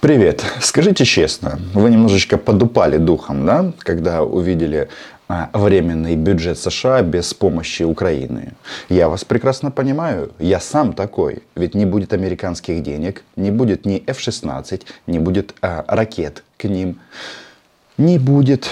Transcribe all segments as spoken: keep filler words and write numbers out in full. Привет. Скажите честно, вы немножечко подупали духом, да, когда увидели временный бюджет США без помощи Украины? Я вас прекрасно понимаю, я сам такой. Ведь не будет американских денег, не будет ни эф шестнадцать, не будет а, ракет к ним, не будет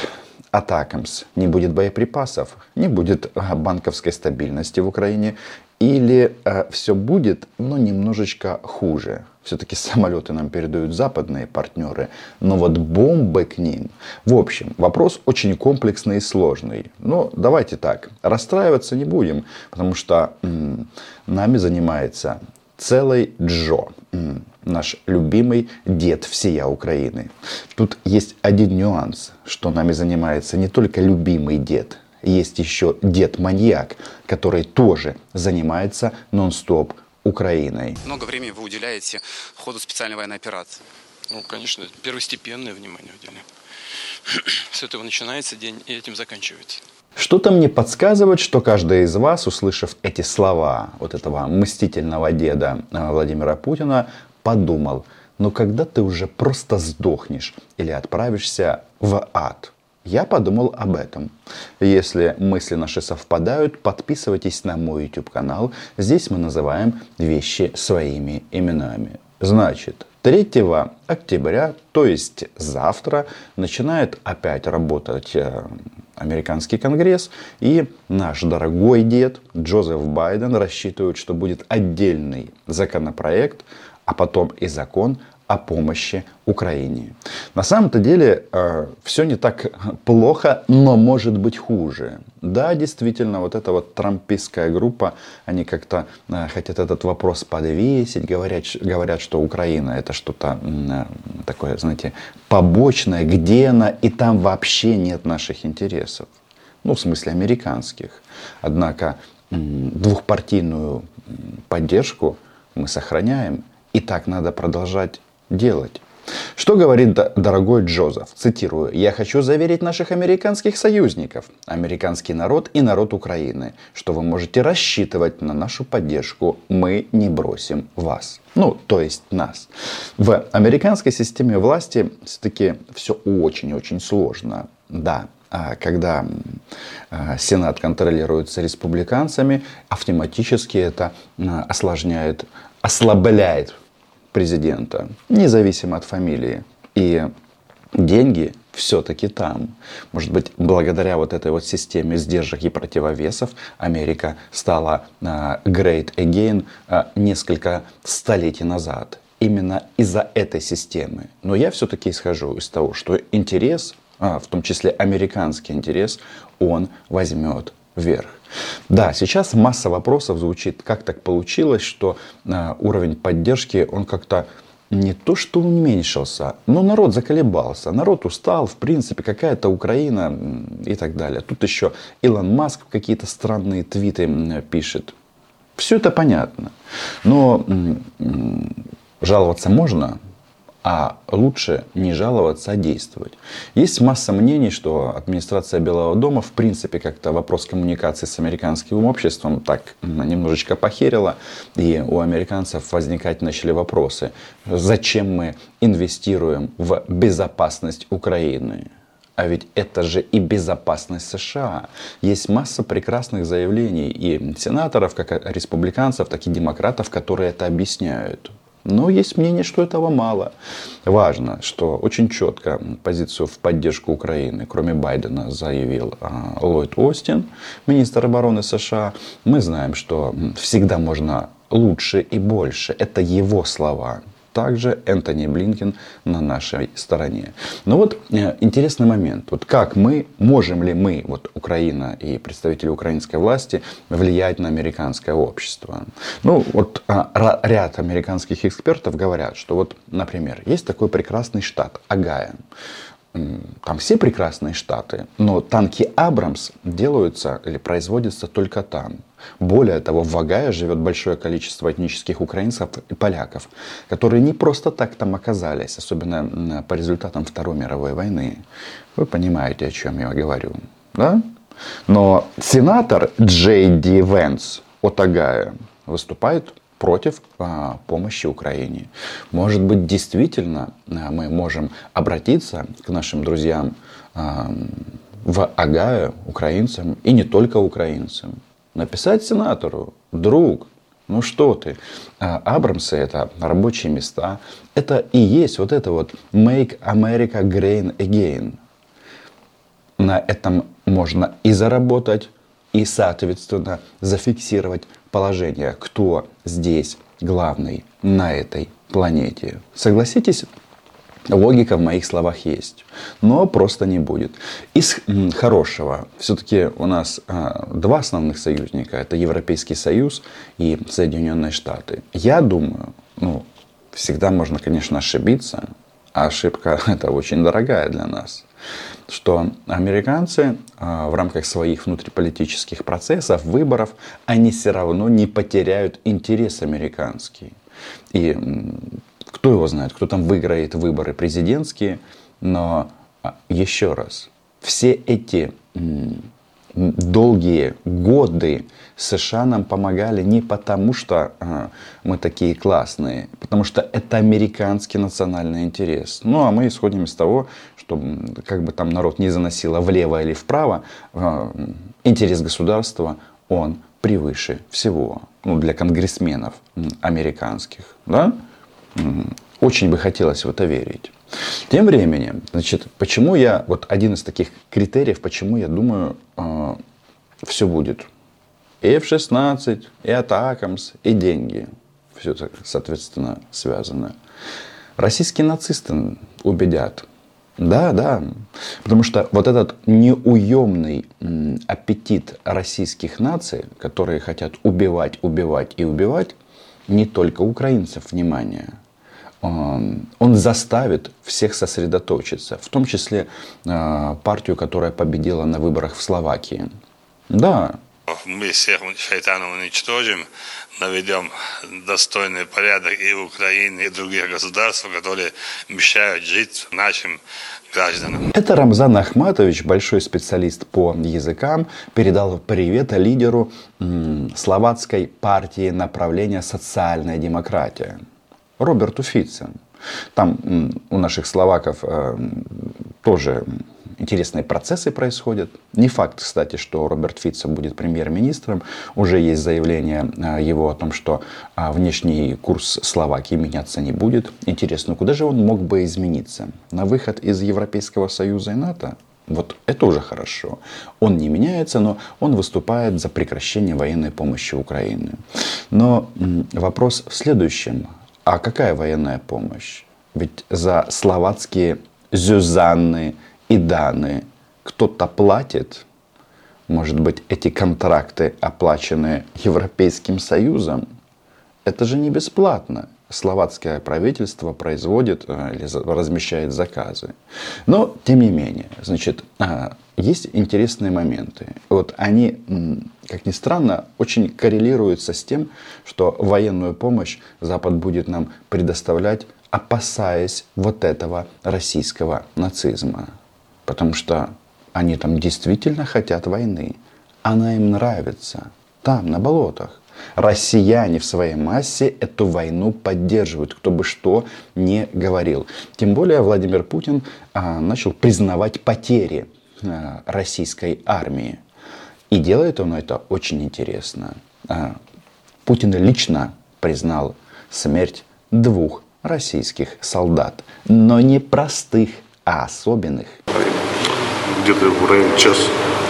атакамс, не будет боеприпасов, не будет а, банковской стабильности в Украине. Или э, все будет, но немножечко хуже. Все-таки самолеты нам передают западные партнеры, но вот бомбы к ним. В общем, вопрос очень комплексный и сложный. Но давайте так, расстраиваться не будем, потому что м-м, нами занимается целый Джо, м-м, наш любимый дед всея Украины. Тут есть один нюанс, что нами занимается не только любимый дед. Есть еще дед-маньяк, который тоже занимается нон-стоп Украиной. Много времени вы уделяете ходу специальной военной операции? Ну, конечно, первостепенное внимание уделяем. С этого начинается день и этим заканчивается. Что-то мне подсказывает, что каждый из вас, услышав эти слова вот этого мстительного деда Владимира Путина, подумал, ну когда ты уже просто сдохнешь или отправишься в ад? Я подумал об этом. Если мысли наши совпадают, подписывайтесь на мой YouTube-канал. Здесь мы называем вещи своими именами. Значит, третьего октября, то есть завтра, начинает опять работать американский конгресс. И наш дорогой дед Джозеф Байден рассчитывает, что будет отдельный законопроект, а потом и закон о помощи Украине. На самом-то деле э, все не так плохо, но может быть хуже. Да, действительно, вот эта вот трампистская группа, они как-то э, хотят этот вопрос подвесить, говорят, говорят, что Украина это что-то э, такое, знаете, побочное, где она, и там вообще нет наших интересов. Ну, в смысле американских. Однако э, двухпартийную поддержку мы сохраняем, и так надо продолжать делать. Что говорит дорогой Джозеф? Цитирую. «Я хочу заверить наших американских союзников, американский народ и народ Украины, что вы можете рассчитывать на нашу поддержку. Мы не бросим вас». Ну, то есть нас. В американской системе власти все-таки все очень-очень сложно. Да. Когда Сенат контролируется республиканцами, автоматически это осложняет, ослабляет президента, независимо от фамилии. И деньги все-таки там. Может быть, благодаря вот этой вот системе сдержек и противовесов Америка стала great again несколько столетий назад. Именно из-за этой системы. Но я все-таки исхожу из того, что интерес... А, в том числе американский интерес, он возьмет вверх. Да, сейчас масса вопросов звучит, как так получилось, что э, уровень поддержки, он как-то не то что уменьшился, но народ заколебался, народ устал, в принципе, какая-то Украина и так далее. Тут еще Илон Маск какие-то странные твиты пишет. Все это понятно, но м- м- жаловаться можно? А лучше не жаловаться, а действовать. Есть масса мнений, что администрация Белого дома, в принципе, как-то вопрос коммуникации с американским обществом так немножечко похерила. И у американцев возникать начали вопросы. Зачем мы инвестируем в безопасность Украины? А ведь это же и безопасность США. Есть масса прекрасных заявлений и сенаторов, как республиканцев, так и демократов, которые это объясняют. Но есть мнение, что этого мало. Важно, что очень четко позицию в поддержку Украины, кроме Байдена, заявил Ллойд Остин, министр обороны США. Мы знаем, что всегда можно лучше и больше. Это его слова. Также Энтони Блинкен на нашей стороне. Но вот интересный момент. Вот как мы, можем ли мы, вот Украина и представители украинской власти, влиять на американское общество? Ну, вот а, ряд американских экспертов говорят, что вот, например, есть такой прекрасный штат Огайо. Там все прекрасные штаты, но танки Абрамс делаются или производятся только там. Более того, в Огайо живет большое количество этнических украинцев и поляков, которые не просто так там оказались, особенно по результатам Второй мировой войны. Вы понимаете, о чем я говорю, да? Но сенатор Джей Ди Венс от Огайо выступает против а, помощи Украине. Может быть, действительно а, мы можем обратиться к нашим друзьям а, в Огайо, украинцам, и не только украинцам. Написать сенатору: друг, ну что ты, а, Абрамсы — это рабочие места, это и есть вот это вот Make America Great Again. На этом можно и заработать, и, соответственно, зафиксировать положение, кто здесь главный на этой планете. Согласитесь, логика в моих словах есть, но просто не будет. Из хорошего, все-таки у нас а, два основных союзника, это Европейский Союз и Соединенные Штаты. Я думаю, ну, всегда можно, конечно, ошибиться, а ошибка это очень дорогая для нас, что американцы в рамках своих внутриполитических процессов, выборов, они все равно не потеряют интерес американский. И кто его знает, кто там выиграет выборы президентские, но еще раз, все эти долгие годы США нам помогали не потому, что а, мы такие классные, потому что это американский национальный интерес. Ну, а мы исходим из того, что как бы там народ не заносило влево или вправо, а, интерес государства, он превыше всего. Ну, для конгрессменов американских, да? Очень бы хотелось в это верить. Тем временем, значит, почему я, вот один из таких критериев, почему я думаю, э, все будет. И эф шестнадцать, и атакмс, и деньги. Все это, соответственно, связано. Российские нацисты убедят. Да, да. Потому что вот этот неуемный аппетит российских наций, которые хотят убивать, убивать и убивать, не только украинцев, внимание. Он заставит всех сосредоточиться, в том числе э, партию, которая победила на выборах в Словакии. Да. Мы всех шайтанов уничтожим, наведем достойный порядок и в Украине, и в других государствах, которые мешают жить нашим гражданам. Это Рамзан Ахматович, большой специалист по языкам, передал привет лидеру м- словацкой партии направления «Социальная демократия» Роберту Фитцу. Там у наших словаков э, тоже интересные процессы происходят. Не факт, кстати, что Роберт Фитц будет премьер-министром. Уже есть заявление э, его о том, что э, внешний курс Словакии меняться не будет. Интересно, куда же он мог бы измениться? На выход из Европейского Союза и НАТО? Вот это уже хорошо. Он не меняется, но он выступает за прекращение военной помощи Украине. Но э, вопрос в следующем. А какая военная помощь? Ведь за словацкие Зюзанны и Даны кто-то платит. Может быть, эти контракты оплачены Европейским Союзом? Это же не бесплатно. Словацкое правительство производит или размещает заказы. Но, тем не менее, значит, есть интересные моменты. Вот они, как ни странно, очень коррелируются с тем, что военную помощь Запад будет нам предоставлять, опасаясь вот этого российского нацизма. Потому что они там действительно хотят войны. Она им нравится. Там, на болотах. Россияне в своей массе эту войну поддерживают, кто бы что ни говорил. Тем более Владимир Путин а, начал признавать потери а, российской армии. И делает он это очень интересно. А, Путин лично признал смерть двух российских солдат. Но не простых, а особенных. Где-то в районе час.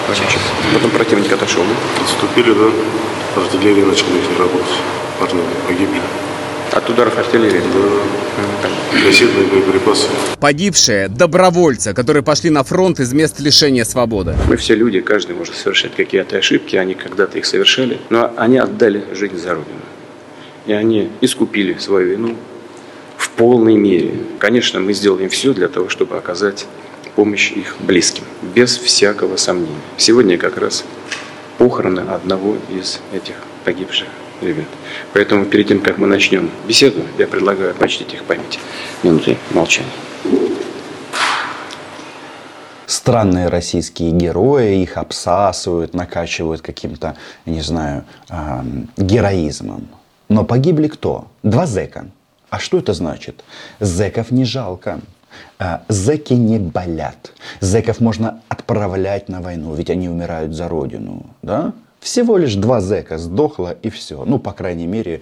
час. Потом противник отошел. Отступили, да? Артиллерия начала их работать. Парни погибли. От ударов артиллерии? Да. Кассетные боеприпасы. Погибшие добровольцы, которые пошли на фронт из мест лишения свободы. Мы все люди, каждый может совершать какие-то ошибки. Они когда-то их совершили. Но они отдали жизнь за Родину. И они искупили свою вину в полной мере. Конечно, мы сделаем все для того, чтобы оказать помощь их близким. Без всякого сомнения. Сегодня как раз похороны одного из этих погибших ребят. Поэтому перед тем, как мы начнем беседу, я предлагаю почтить их память минутой молчания. Странные российские герои их обсасывают, накачивают каким-то, не знаю, героизмом. Но погибли кто? Два зэка. А что это значит? Зэков не жалко. Зэки не болят. Зэков можно отправлять на войну, ведь они умирают за родину. Да? Всего лишь два зэка сдохло и все. Ну, по крайней мере,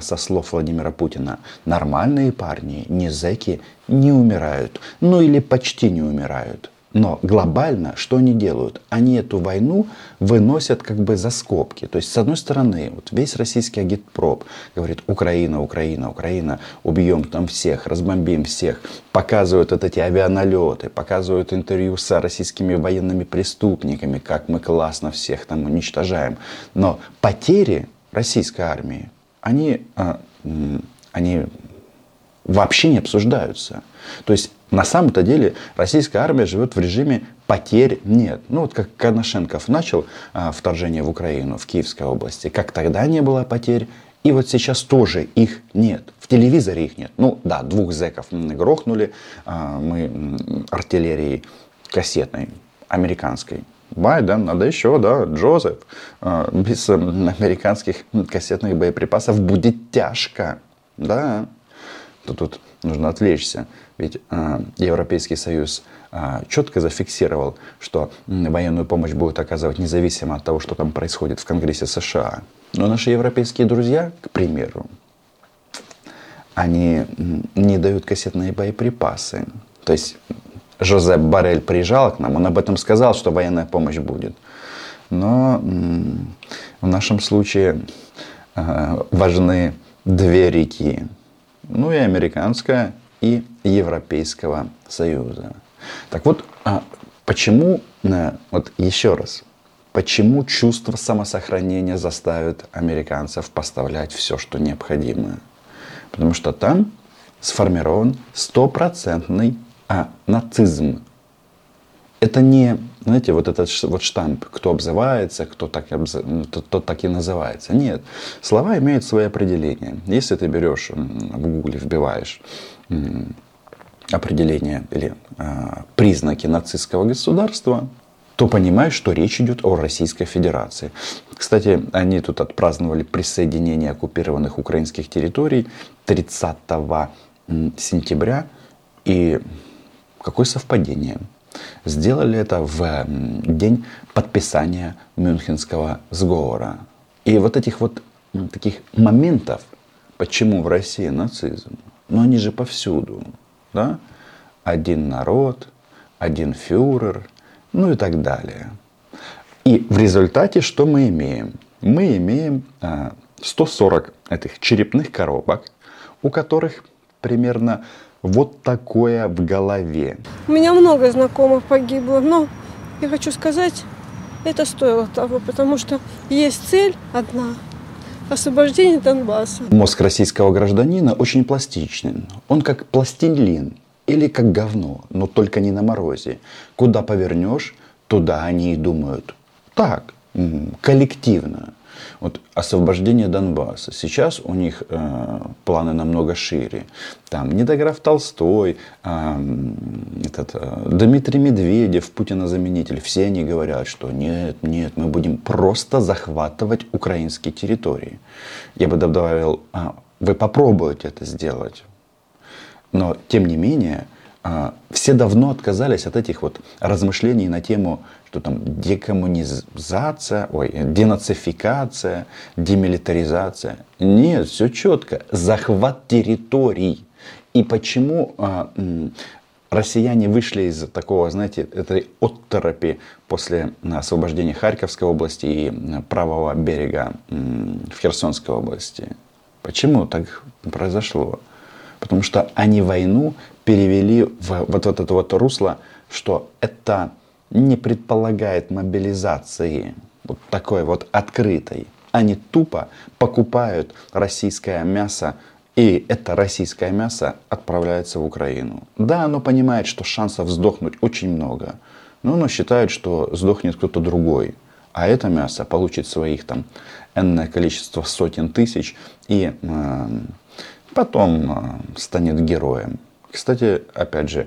со слов Владимира Путина. Нормальные парни, не зэки, не умирают. Ну или почти не умирают. Но глобально что они делают? Они эту войну выносят как бы за скобки. То есть, с одной стороны, вот весь российский агитпроп говорит: Украина, Украина, Украина, убьем там всех, разбомбим всех. Показывают вот эти авианалеты, показывают интервью с российскими военными преступниками, как мы классно всех там уничтожаем. Но потери российской армии, они, они вообще не обсуждаются. То есть, на самом-то деле российская армия живет в режиме потерь нет. Ну вот как Коношенков начал а, вторжение в Украину, в Киевской области, как тогда не было потерь, и вот сейчас тоже их нет. В телевизоре их нет. Ну да, двух зэков грохнули, а, мы артиллерией кассетной, американской. Байден, надо еще, да, Джозеф. А, без американских кассетных боеприпасов будет тяжко. Да, то тут нужно отвлечься. Ведь э, Европейский Союз э, четко зафиксировал, что военную помощь будут оказывать независимо от того, что там происходит в Конгрессе США. Но наши европейские друзья, к примеру, они не дают кассетные боеприпасы. То есть Жозеп Боррель приезжал к нам, он об этом сказал, что военная помощь будет. Но м- в нашем случае э, важны две реки. Ну и американская, и Европейского Союза. Так вот, почему, вот еще раз, почему чувство самосохранения заставит американцев поставлять все, что необходимо? Потому что там сформирован стопроцентный а, нацизм. Это не, знаете, вот этот вот штамп, кто обзывается, кто так, тот так и называется. Нет, слова имеют свои определения. Если ты берешь в гугле, вбиваешь определение или а, признаки нацистского государства, то понимаешь, что речь идет о Российской Федерации. Кстати, они тут отпраздновали присоединение оккупированных украинских территорий тридцатого сентября. И какое совпадение? Сделали это в день подписания Мюнхенского сговора. И вот этих вот таких моментов, почему в России нацизм, но они же повсюду, да? Один народ, один фюрер, ну и так далее. И в результате что мы имеем? Мы имеем сто сорок этих черепных коробок, у которых примерно вот такое в голове. У меня много знакомых погибло, но я хочу сказать, это стоило того, потому что есть цель одна. Освобождение Донбасса. Мозг российского гражданина очень пластичен. Он как пластилин или как говно, но только не на морозе. Куда повернешь, туда они и думают. Так, коллективно. Вот освобождение Донбасса. Сейчас у них э, планы намного шире. Там недограф Толстой, э, этот, э, Дмитрий Медведев, Путина заменитель. Все они говорят, что нет, нет, мы будем просто захватывать украинские территории. Я бы добавил, а, вы попробуете это сделать. Но тем не менее, э, все давно отказались от этих вот размышлений на тему, что там декоммунизация, ой, денацификация, демилитаризация. Нет, все четко. Захват территорий. И почему а, м, россияне вышли из такого, знаете, этой отторопи после освобождения Харьковской области и правого берега м, в Херсонской области? Почему так произошло? Потому что они войну перевели в вот, вот это вот русло, что это не предполагает мобилизации, вот такой вот открытой. Они тупо покупают российское мясо, и это российское мясо отправляется в Украину. Да, оно понимает, что шансов сдохнуть очень много, но оно считает, что сдохнет кто-то другой. А это мясо получит своих там энное количество сотен тысяч и э, потом э, станет героем. Кстати, опять же,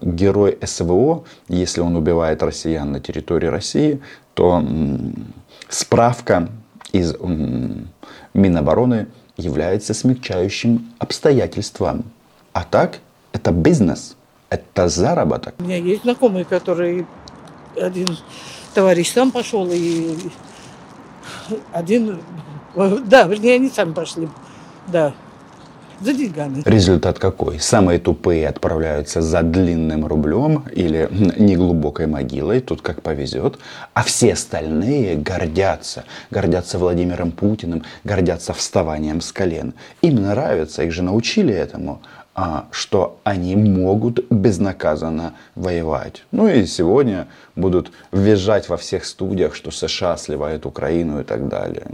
герой СВО, если он убивает россиян на территории России, то справка из Минобороны является смягчающим обстоятельством. А так, это бизнес, это заработок. У меня есть знакомые, которые... Один товарищ сам пошел, и один... Да, вернее, они сами пошли, да, за деньгами. Результат какой? Самые тупые отправляются за длинным рублем или неглубокой могилой, тут как повезет, а все остальные гордятся. Гордятся Владимиром Путиным, гордятся вставанием с колен. Им нравится, их же научили этому, что они могут безнаказанно воевать. Ну и сегодня будут визжать во всех студиях, что США сливает Украину и так далее.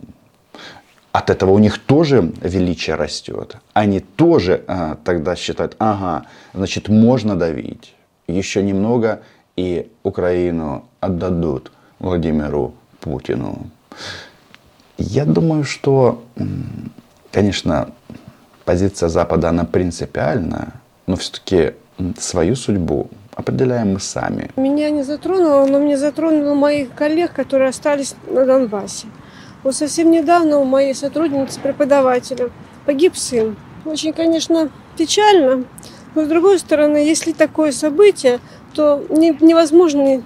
От этого у них тоже величие растет. Они тоже а, тогда считают, ага, значит, можно давить. Еще немного, и Украину отдадут Владимиру Путину. Я думаю, что, конечно, позиция Запада, она принципиальна, но все-таки свою судьбу определяем мы сами. Меня не затронуло, но мне затронуло моих коллег, которые остались на Донбассе. Вот совсем недавно у моей сотрудницы, преподавателя, погиб сын. Очень, конечно, печально, но, с другой стороны, если такое событие, то невозможны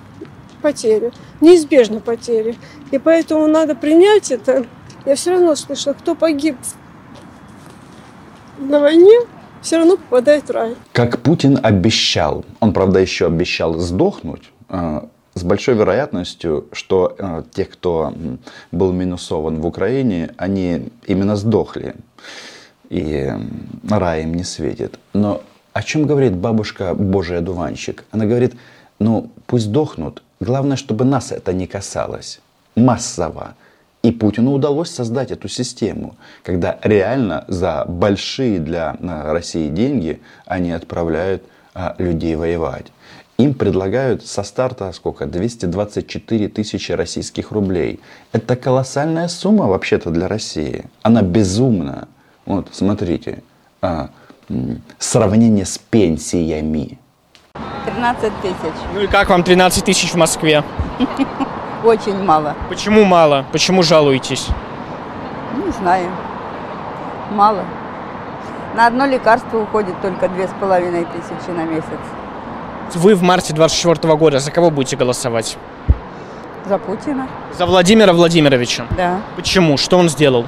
потери, неизбежны потери. И поэтому надо принять это. Я все равно слышала, кто погиб на войне, все равно попадает в рай. Как Путин обещал, он, правда, еще обещал сдохнуть, с большой вероятностью, что э, те, кто был минусован в Украине, они именно сдохли. И рай им не светит. Но о чем говорит бабушка Божий одуванчик? Она говорит, ну пусть сдохнут. Главное, чтобы нас это не касалось. Массово. И Путину удалось создать эту систему, когда реально за большие для России деньги они отправляют э, людей воевать. Им предлагают со старта сколько? двести двадцать четыре тысячи российских рублей. Это колоссальная сумма вообще-то для России. Она безумна. Вот, смотрите. А, сравнение с пенсиями. тринадцать тысяч. Ну и как вам тринадцать тысяч в Москве? Очень мало. Почему мало? Почему жалуетесь? Не знаю. Мало. На одно лекарство уходит только две с половиной тысячи на месяц. Вы в марте двадцать четвёртого года за кого будете голосовать? За Путина. За Владимира Владимировича? Да. Почему? Что он сделал?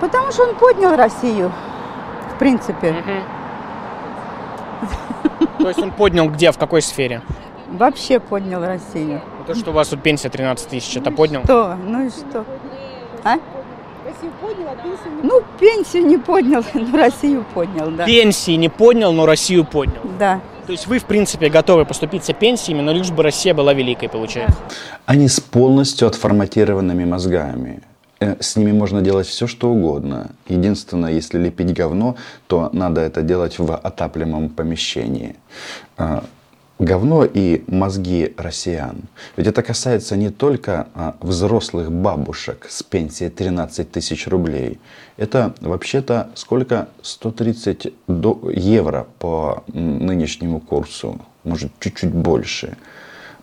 Потому что он поднял Россию, в принципе. То есть он поднял где, в какой сфере? Вообще поднял Россию. То, что у вас тут пенсия тринадцать тысяч, это поднял? Что? Ну и что? А? Россию поднял, а пенсию не поднял. Ну, пенсию не поднял, но Россию поднял, да. Пенсии не поднял, но Россию поднял. Да. То есть вы, в принципе, готовы поступиться пенсиями, но лишь бы Россия была великой, получается. Они с полностью отформатированными мозгами. С ними можно делать все, что угодно. Единственное, если лепить говно, то надо это делать в отапливаемом помещении. Говно и мозги россиян. Ведь это касается не только а, взрослых бабушек с пенсией тринадцать тысяч рублей. Это вообще-то сколько? сто тридцать евро по нынешнему курсу. Может, чуть-чуть больше.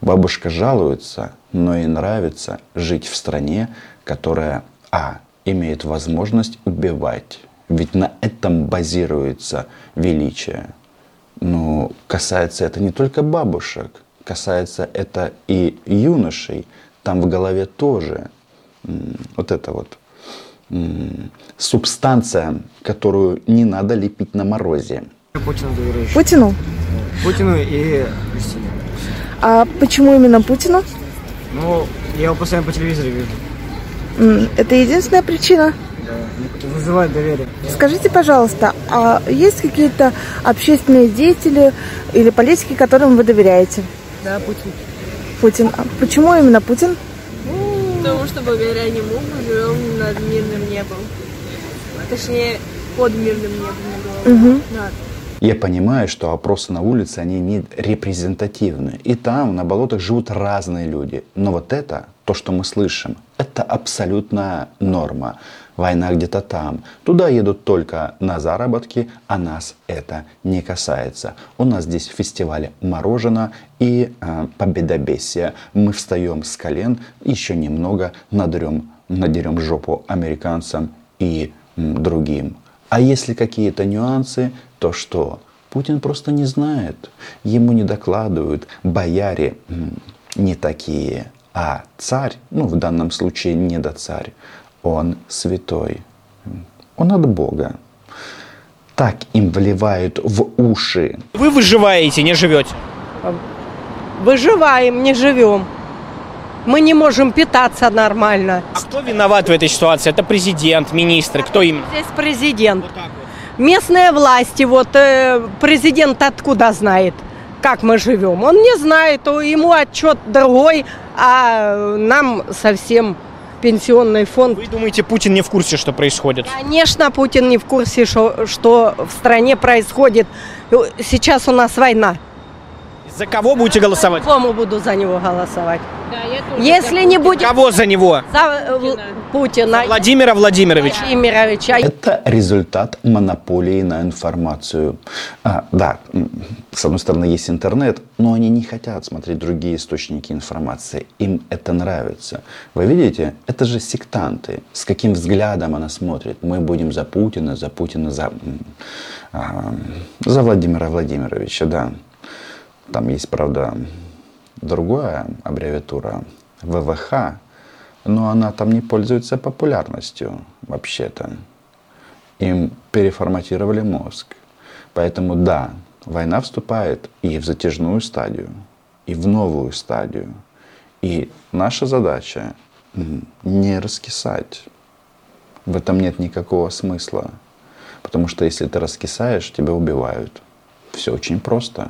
Бабушка жалуется, но и нравится жить в стране, которая а. Имеет возможность убивать. Ведь на этом базируется величие. Но касается это не только бабушек, касается это и юношей. Там в голове тоже вот эта вот субстанция, которую не надо лепить на морозе. Путину доверяешь? Путину. Путину и Кристине. А почему именно Путину? Ну, я его постоянно по телевизору вижу. Это единственная причина? Вызывает доверие. Скажите, пожалуйста, а есть какие-то общественные деятели или политики, которым вы доверяете? Да, Путин. Путин. А почему именно Путин? Потому что благодаря ему мы живем над мирным небом. Точнее, под мирным небом. Угу. Да. Я понимаю, что опросы на улице, они не репрезентативны. И там, на болотах, живут разные люди. Но вот это, то, что мы слышим, это абсолютная норма. Война где-то там. Туда едут только на заработки, а нас это не касается. У нас здесь фестиваль мороженого и э, победобесия. Мы встаем с колен, еще немного надрем надерем жопу американцам и другим. А если какие-то нюансы, то что? Путин просто не знает. Ему не докладывают. Бояре не такие. А царь, ну в данном случае недоцарь, он святой. Он от Бога. Так им вливают в уши. Вы выживаете, не живете? Выживаем, не живем. Мы не можем питаться нормально. А кто виноват в этой ситуации? Это президент, министры, кто именно? Здесь президент. Вот так вот. Местные власти, вот президент откуда знает, как мы живем? Он не знает, ему отчет другой, а нам совсем пенсионный фонд. Вы думаете, Путин не в курсе, что происходит? Конечно, Путин не в курсе, что, что в стране происходит. Сейчас у нас война. За кого будете голосовать? Кому буду за него голосовать? Да, я тоже. Если не будет... Кого за него? За Путина. Путина. Владимира Владимировича. Владимировича. Это результат монополии на информацию. А, да, с одной стороны есть интернет, но они не хотят смотреть другие источники информации. Им это нравится. Вы видите, это же сектанты. С каким взглядом она смотрит? Мы будем за Путина, за Путина, за, а, за Владимира Владимировича, да. Там есть, правда, другая аббревиатура вэ вэ ха, но она там не пользуется популярностью вообще-то. Им переформатировали мозг. Поэтому да, война вступает и в затяжную стадию, и в новую стадию. И наша задача не раскисать. В этом нет никакого смысла. Потому что если ты раскисаешь, тебя убивают. Все очень просто.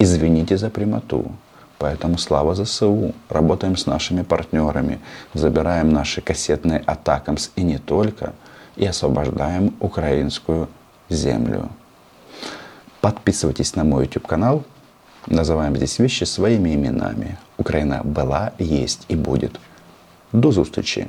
Извините за прямоту. Поэтому слава ЗСУ. Работаем с нашими партнерами. Забираем наши кассетные атакамс и не только. И освобождаем украинскую землю. Подписывайтесь на мой ютуб-канал. Называем здесь вещи своими именами. Украина была, есть и будет. До встречи.